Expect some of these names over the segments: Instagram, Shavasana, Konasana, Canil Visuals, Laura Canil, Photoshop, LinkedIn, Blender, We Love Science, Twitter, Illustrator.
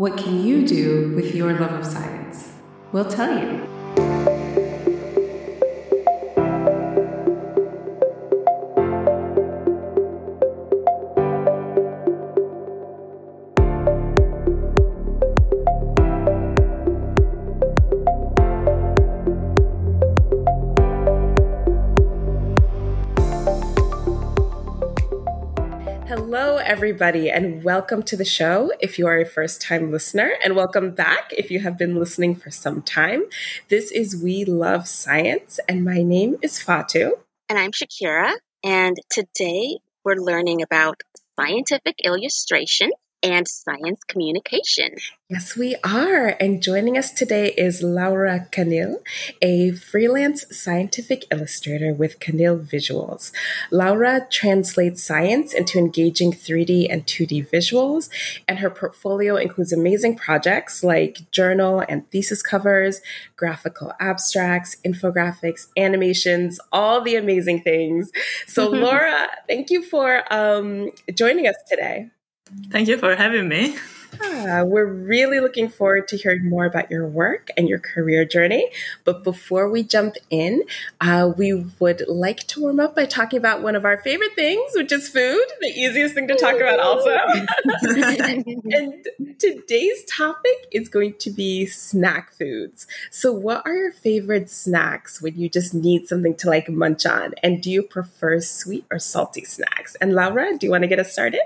What can you do with your love of science? We'll tell you. Hello, everybody, and welcome to the show if you are a first-time listener, and welcome back if you have been listening for some time. This is We Love Science, and my name is Fatu. And I'm Shakira, and today we're learning about scientific illustration and science communication. Yes, we are. And joining us today is Laura Canil, a freelance scientific illustrator with Canil Visuals. Laura translates science into engaging 3D and 2D visuals, and her portfolio includes amazing projects like journal and thesis covers, graphical abstracts, infographics, animations, all the amazing things. So Laura, thank you for joining us today. Thank you for having me. We're really looking forward to hearing more about your work and your career journey. But before we jump in, we would like to warm up by talking about one of our favorite things, which is food, the easiest thing to talk about also. And today's topic is going to be snack foods. So what are your favorite snacks when you just need something to like munch on? And do you prefer sweet or salty snacks? And Laura, do you want to get us started?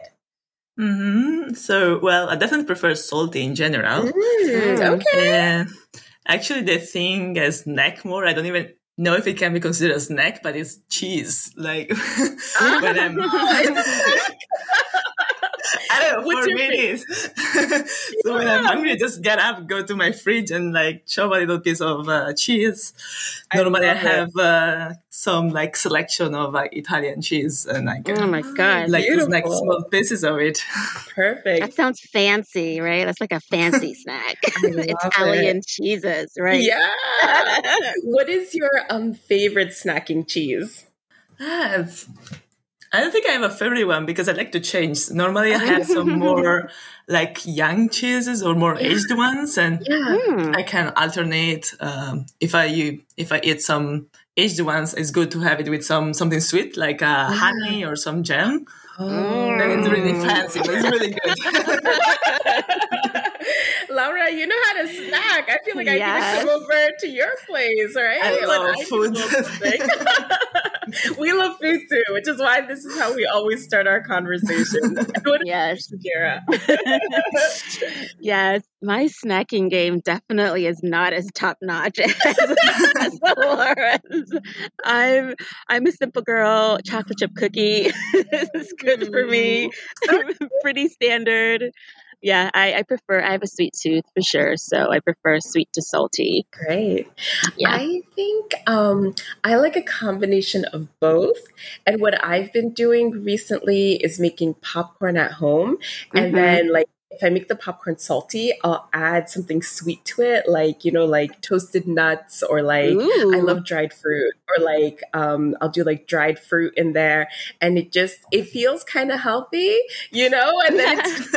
So, well, I definitely prefer salty in general. Okay. Actually, the thing as snack more, I don't even know if it can be considered a snack, but it's cheese. Like, when I'm... I don't know, what's for me it is. So when I'm hungry, I just get up, go to my fridge and like chop a little piece of cheese. Normally I have some like selection of Italian cheese and I get like these, like small pieces of it. Perfect. That sounds fancy, right? That's like a fancy snack. Italian cheeses, right? Yeah. What is your favorite snacking cheese? I don't think I have a favorite one because I like to change. Normally I have some more like young cheeses or more aged ones, and I can alternate. If I eat some aged ones, it's good to have it with something sweet like honey or some jam. Then it's really fancy, but it's really good. Laura, you know how to snack. I feel like I need to come over to your place, right? I love food. We love food too, which is why this is how we always start our conversation. Yes. Yes, my snacking game definitely is not as top notch as Laura's. I'm a simple girl. Chocolate chip cookie is good for me. I'm pretty standard. Yeah, I have a sweet tooth for sure, so I prefer sweet to salty. Great. Yeah. I think I like a combination of both. And what I've been doing recently is making popcorn at home. And then like if I make the popcorn salty, I'll add something sweet to it, like, you know, like toasted nuts or like, I love dried fruit, or like, I'll do like dried fruit in there. And it feels kind of healthy, you know, and then it's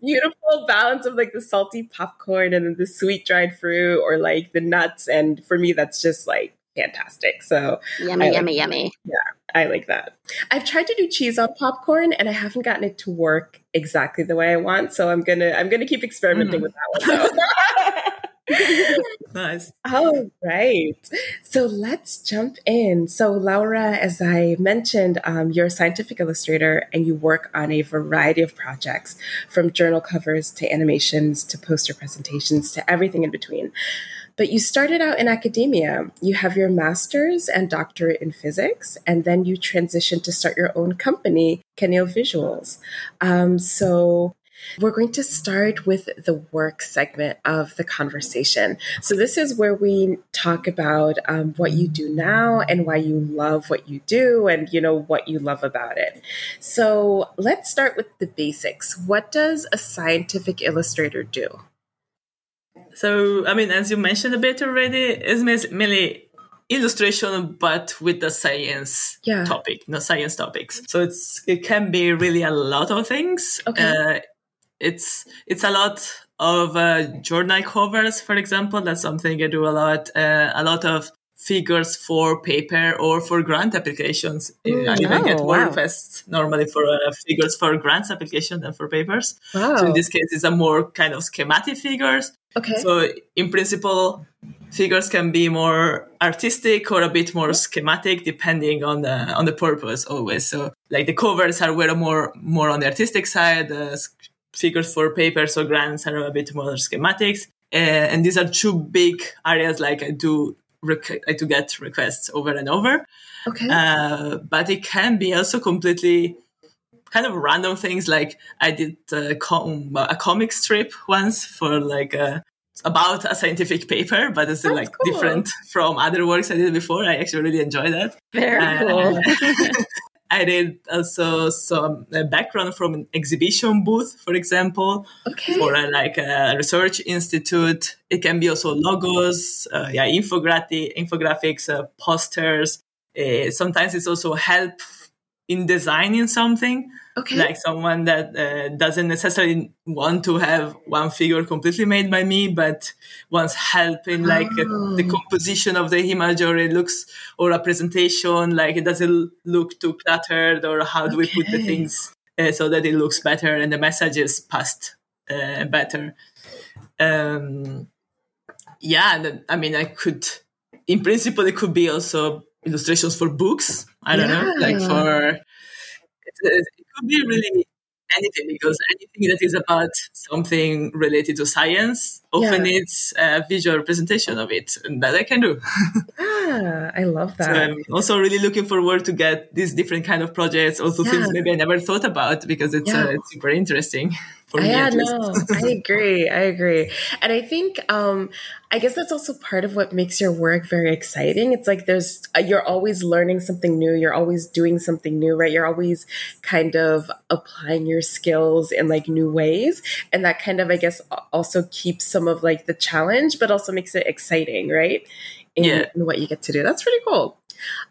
beautiful balance of like the salty popcorn and then the sweet dried fruit or like the nuts. And for me, that's just like fantastic. So yummy. Yeah, I like that. I've tried to do cheese on popcorn and I haven't gotten it to work exactly the way I want. So I'm gonna keep experimenting with that one though. Nice. All right. So let's jump in. So Laura, as I mentioned, you're a scientific illustrator and you work on a variety of projects from journal covers to animations to poster presentations to everything in between. But you started out in academia. You have your master's and doctorate in physics, and then you transitioned to start your own company, Canil Visuals. So we're going to start with the work segment of the conversation. So this is where we talk about what you do now and why you love what you do and, you know, what you love about it. So let's start with the basics. What does a scientific illustrator do? So, I mean, as you mentioned a bit already, it's mainly illustration, but with the science topic, no science topics. So it can be really a lot of things. Okay. it's a lot of journal covers, for example. That's something I do a lot. A lot of figures for paper or for grant applications. I even get more requests normally for figures for grants application than for papers. Wow. So in this case, it's a more kind of schematic figures. Okay. So in principle, figures can be more artistic or a bit more schematic, depending on the purpose always. So like the covers are more on the artistic side. Figures for papers or grants are a bit more schematics. And these are two big areas. Like I do get requests over and over. Okay. But it can be also completely kind of random things. Like I did a comic strip once for about a scientific paper, but it's still cool. Different from other works I did before. I actually really enjoy that. Very cool. I did also some background from an exhibition booth, for example, for a research institute. It can be also logos, infographics, posters. Sometimes it's also help in designing something. Okay. Like someone that doesn't necessarily want to have one figure completely made by me, but wants help in the composition of the image, or it looks, or a presentation, like it doesn't look too cluttered, or how do we put the things so that it looks better and the message is passed better. I could, in principle, it could be also illustrations for books. I don't know, it could be really anything, because anything that is about something related to science often needs a visual representation of it, and that I can do. I love that. So I'm also really looking forward to get these different kind of projects, also things maybe I never thought about, because it's super interesting for me. Yeah, no, I agree. And I think, I guess that's also part of what makes your work very exciting. It's like you're always learning something new. You're always doing something new, right? You're always kind of applying your skills in new ways. And that kind of, I guess, also keeps some of the challenge, but also makes it exciting, right? In what you get to do. That's pretty cool.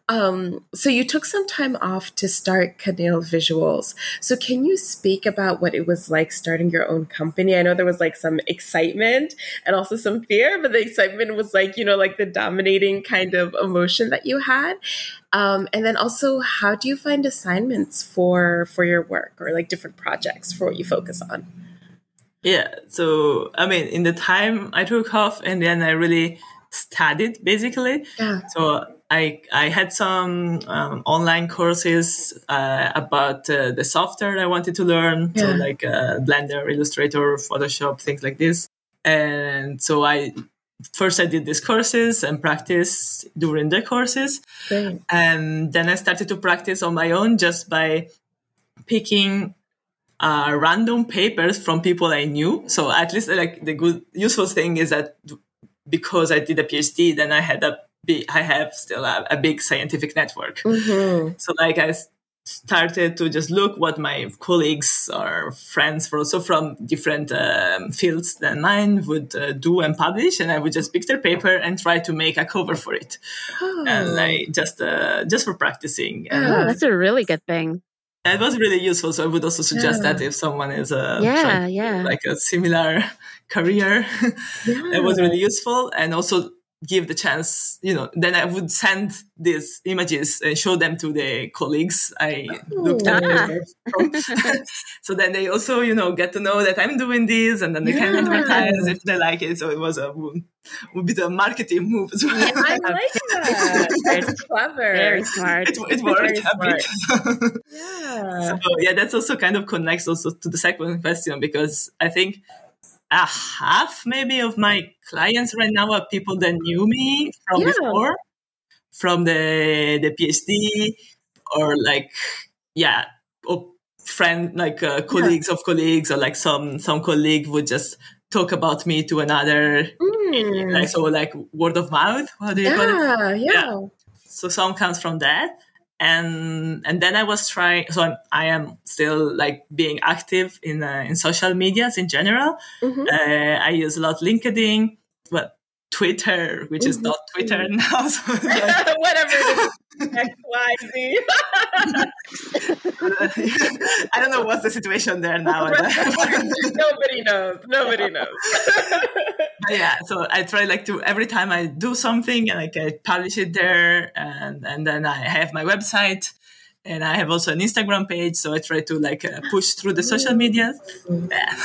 So you took some time off to start Canil Visuals. So can you speak about what it was like starting your own company? I know there was some excitement and also some fear, but the excitement was the dominating kind of emotion that you had. And then also, how do you find assignments for your work, or different projects for what you focus on? Yeah. So, in the time I took off, and then I really studied basically. Yeah. So I had some online courses about the software I wanted to learn, so Blender, Illustrator, Photoshop, things like this. And so I did these courses and practiced during the courses. Great. And then I started to practice on my own just by picking random papers from people I knew. So at least the good useful thing is that because I did a PhD, then I had I have still a big scientific network. Mm-hmm. So I started to just look what my colleagues or friends also from different fields than mine would do and publish. And I would just pick their paper and try to make a cover for it. Oh. And just for practicing. That's a really good thing. It was really useful, so I would also suggest that if someone is trying a similar career, it was really useful, and also give the chance. Then I would send these images and show them to the colleagues I looked at. So then they also get to know that I'm doing this, and then they can advertise if they like it. So it was a bit of a marketing move as well. Yeah, I like that. Very clever. Very smart. It worked a bit. Yeah. So that's also kind of connects also to the second question, because I think a half maybe of my clients right now are people that knew me from before, from the PhD, or or friend, colleagues of colleagues, or some colleague would just talk about me to another, word of mouth. What do you call it? Yeah. So some comes from that. And then I was trying. So I am still being active in social medias in general. Mm-hmm. I use a lot LinkedIn. Well, Twitter, which is not Twitter now. So like, whatever it is, XYZ. I don't know what's the situation there now. Nobody knows. But yeah, so I try like to, every time I do something, and like I publish it there, and then I have my website. And I have also an Instagram page, so I try to like push through the social media. Yeah.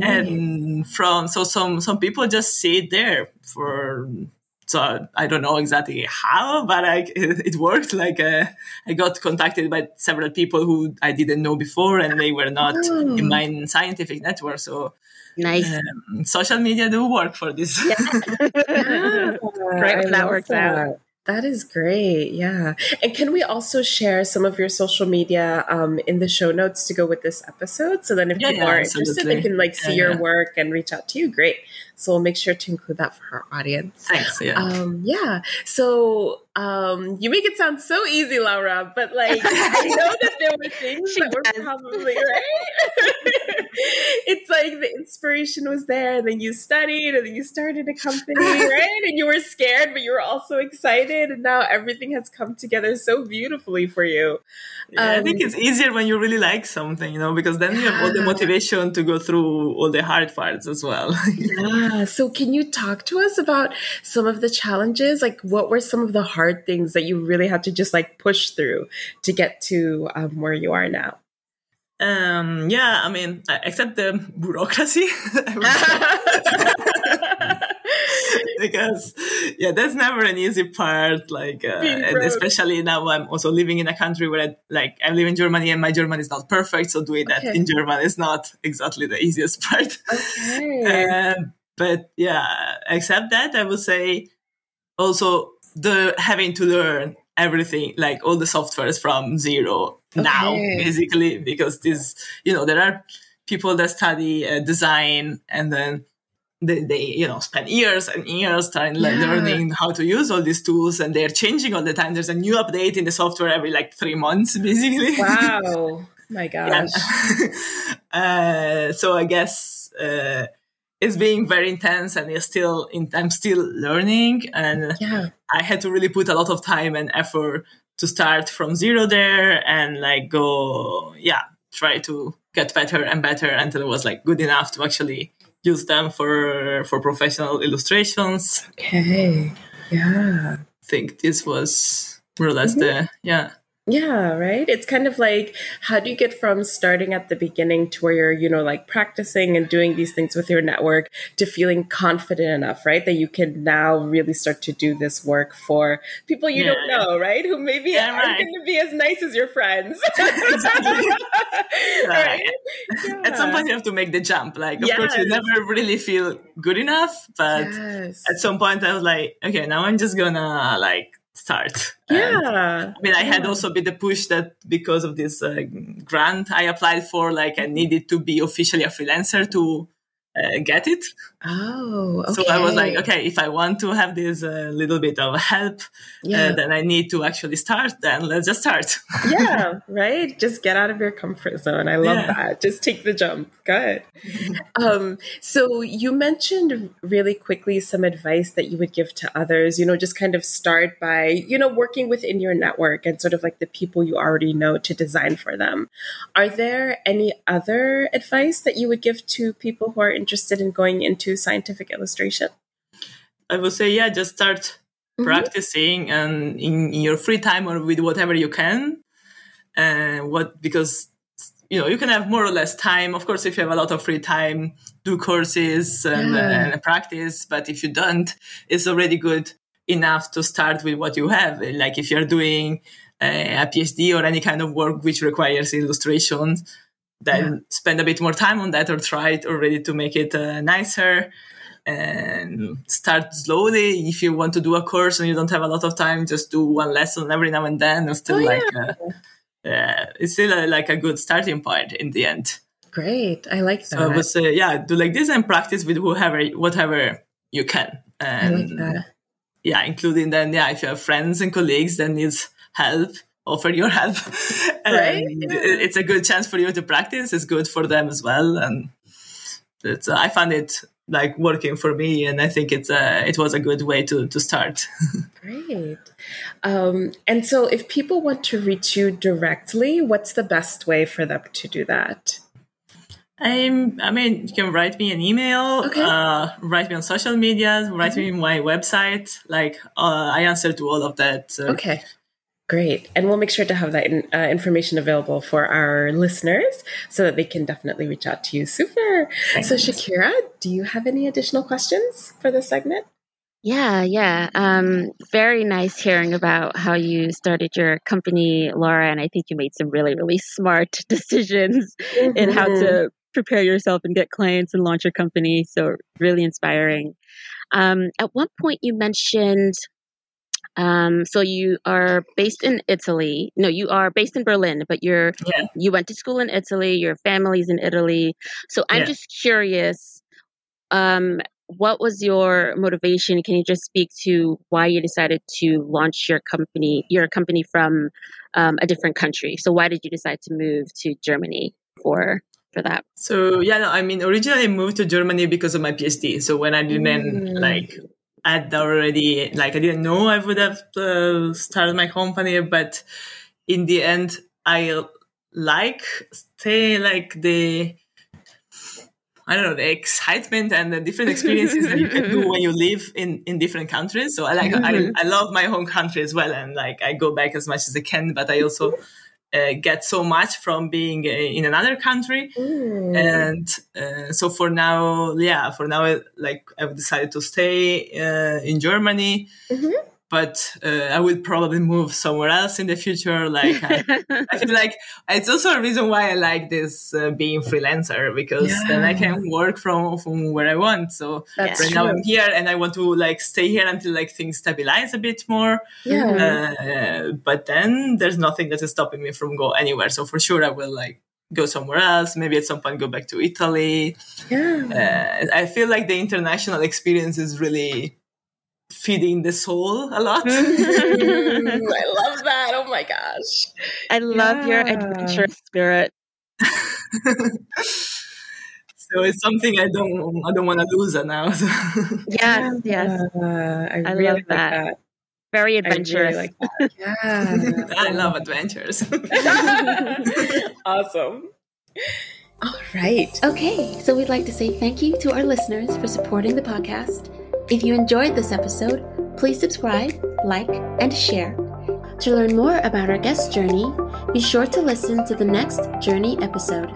And some people just see it there for, so I don't know exactly how, but it worked. Like I got contacted by several people who I didn't know before, and they were not in my scientific network. So nice. Social media do work for this. Yeah. Right, that works out. That is great. Yeah. And can we also share some of your social media in the show notes to go with this episode? So then if people are interested, they can like see your work and reach out to you. Great. So we'll make sure to include that for our audience. Thanks. Yeah. So you make it sound so easy, Laura, but like I know that there were things that were probably, right? It's like the inspiration was there, and then you studied, and then you started a company, right? And you were scared, but you were also excited, and now everything has come together so beautifully for you. Yeah, I think it's easier when you really like something, you know, because then you have all the motivation to go through all the hard parts as well. Yeah. So can you talk to us about some of the challenges? Like what were some of the hard things that you really had to just like push through to get to where you are now? Yeah, I mean, except the bureaucracy. Because, yeah, that's never an easy part. Like, and especially now I'm also living in a country where I live in Germany, and my German is not perfect. So doing that in German is not exactly the easiest part. Okay. But yeah, except that, I would say also the having to learn everything, like all the softwares from zero now, basically, because this, you know, there are people that study design, and then they you know, spend years and years trying learning how to use all these tools, and they're changing all the time. There's a new update in the software every like 3 months, basically. Wow, my gosh. Yeah. So I guess it's being very intense, and it's still I'm still learning, and I had to really put a lot of time and effort to start from zero there, and like go, try to get better and better until it was like good enough to actually use them for professional illustrations. Okay. Yeah. I think this was more or less Yeah, right? It's kind of like, how do you get from starting at the beginning to where you're, you know, like practicing and doing these things with your network to feeling confident enough, right? That you can now really start to do this work for people you don't know, right? Who maybe aren't going to be as nice as your friends. Exactly. Right? Yeah. At some point you have to make the jump. Like, of course, you never really feel good enough, but at some point I was like, okay, now I'm just going to like start. I mean, I had also a bit of push that because of this grant I applied for, like I needed to be officially a freelancer to get it. Oh, okay. So I was like, okay, if I want to have this little bit of help, then I need to actually start. Then let's just start. Yeah, right. Just get out of your comfort zone. I love that. Just take the jump. Good. So you mentioned really quickly some advice that you would give to others. You know, just kind of start by, you know, working within your network and sort of like the people you already know to design for them. Are there any other advice that you would give to people who are interested in going into scientific illustration? I would say, just start practicing and in your free time or with whatever you can. Because you know you can have more or less time. Of course, if you have a lot of free time, do courses and practice. But if you don't, it's already good enough to start with what you have. Like if you're doing a PhD or any kind of work which requires illustration, then spend a bit more time on that, or try it already to make it nicer, and start slowly. If you want to do a course and you don't have a lot of time, just do one lesson every now and then, and still it's still like a good starting point in the end. Great. I like that. So I would say, do like this and practice with whatever you can. And I like that. Yeah, including then, if you have friends and colleagues that needs help, offer your help. Right? It's a good chance for you to practice. It's good for them as well. And I found it like working for me, and I think it was a good way to start. Great. And so if people want to reach you directly, what's the best way for them to do that? I mean, you can write me an email, okay. Write me on social media, write me on my website. I answer to all of that. Okay, great. And we'll make sure to have that information available for our listeners so that they can definitely reach out to you. Super. Thanks. So Shakira, do you have any additional questions for this segment? Yeah. Very nice hearing about how you started your company, Laura, and I think you made some really, really smart decisions in how to prepare yourself and get clients and launch your company. So really inspiring. At one point you mentioned, so you are based in Italy. No, you are based in Berlin, but you went to school in Italy, your family's in Italy. So I'm just curious, what was your motivation? Can you just speak to why you decided to launch your company from a different country? So why did you decide to move to Germany for that? So, originally I moved to Germany because of my PhD. So when I didn't I didn't know I would have started my company, but in the end, I the excitement and the different experiences that you can do when you live in different countries. So I love my home country as well. And I go back as much as I can, but I also get so much from being in another country. Mm. And so for now, I've decided to stay in Germany, but I will probably move somewhere else in the future. I feel like it's also a reason why I like this being freelancer, because then I can work from where I want. So now I'm here and I want to stay here until things stabilize a bit more. Yeah. But then there's nothing that is stopping me from go anywhere. So for sure I will go somewhere else. Maybe at some point go back to Italy. Yeah. I feel like the international experience is really feeding the soul a lot. I love that. Oh my gosh. I love your adventurous spirit. So it's something I don't want to lose now. So. Yes. I really love that. Very adventurous. I really like that. Yeah. I love adventures. Awesome. All right. Okay. So we'd like to say thank you to our listeners for supporting the podcast. If you enjoyed this episode, please subscribe, like, and share. To learn more about our guest journey, be sure to listen to the next Journey episode.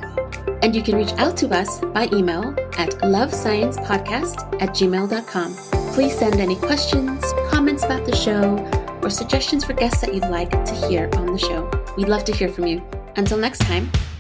And you can reach out to us by email at lovesciencepodcast@gmail.com. Please send any questions, comments about the show, or suggestions for guests that you'd like to hear on the show. We'd love to hear from you. Until next time.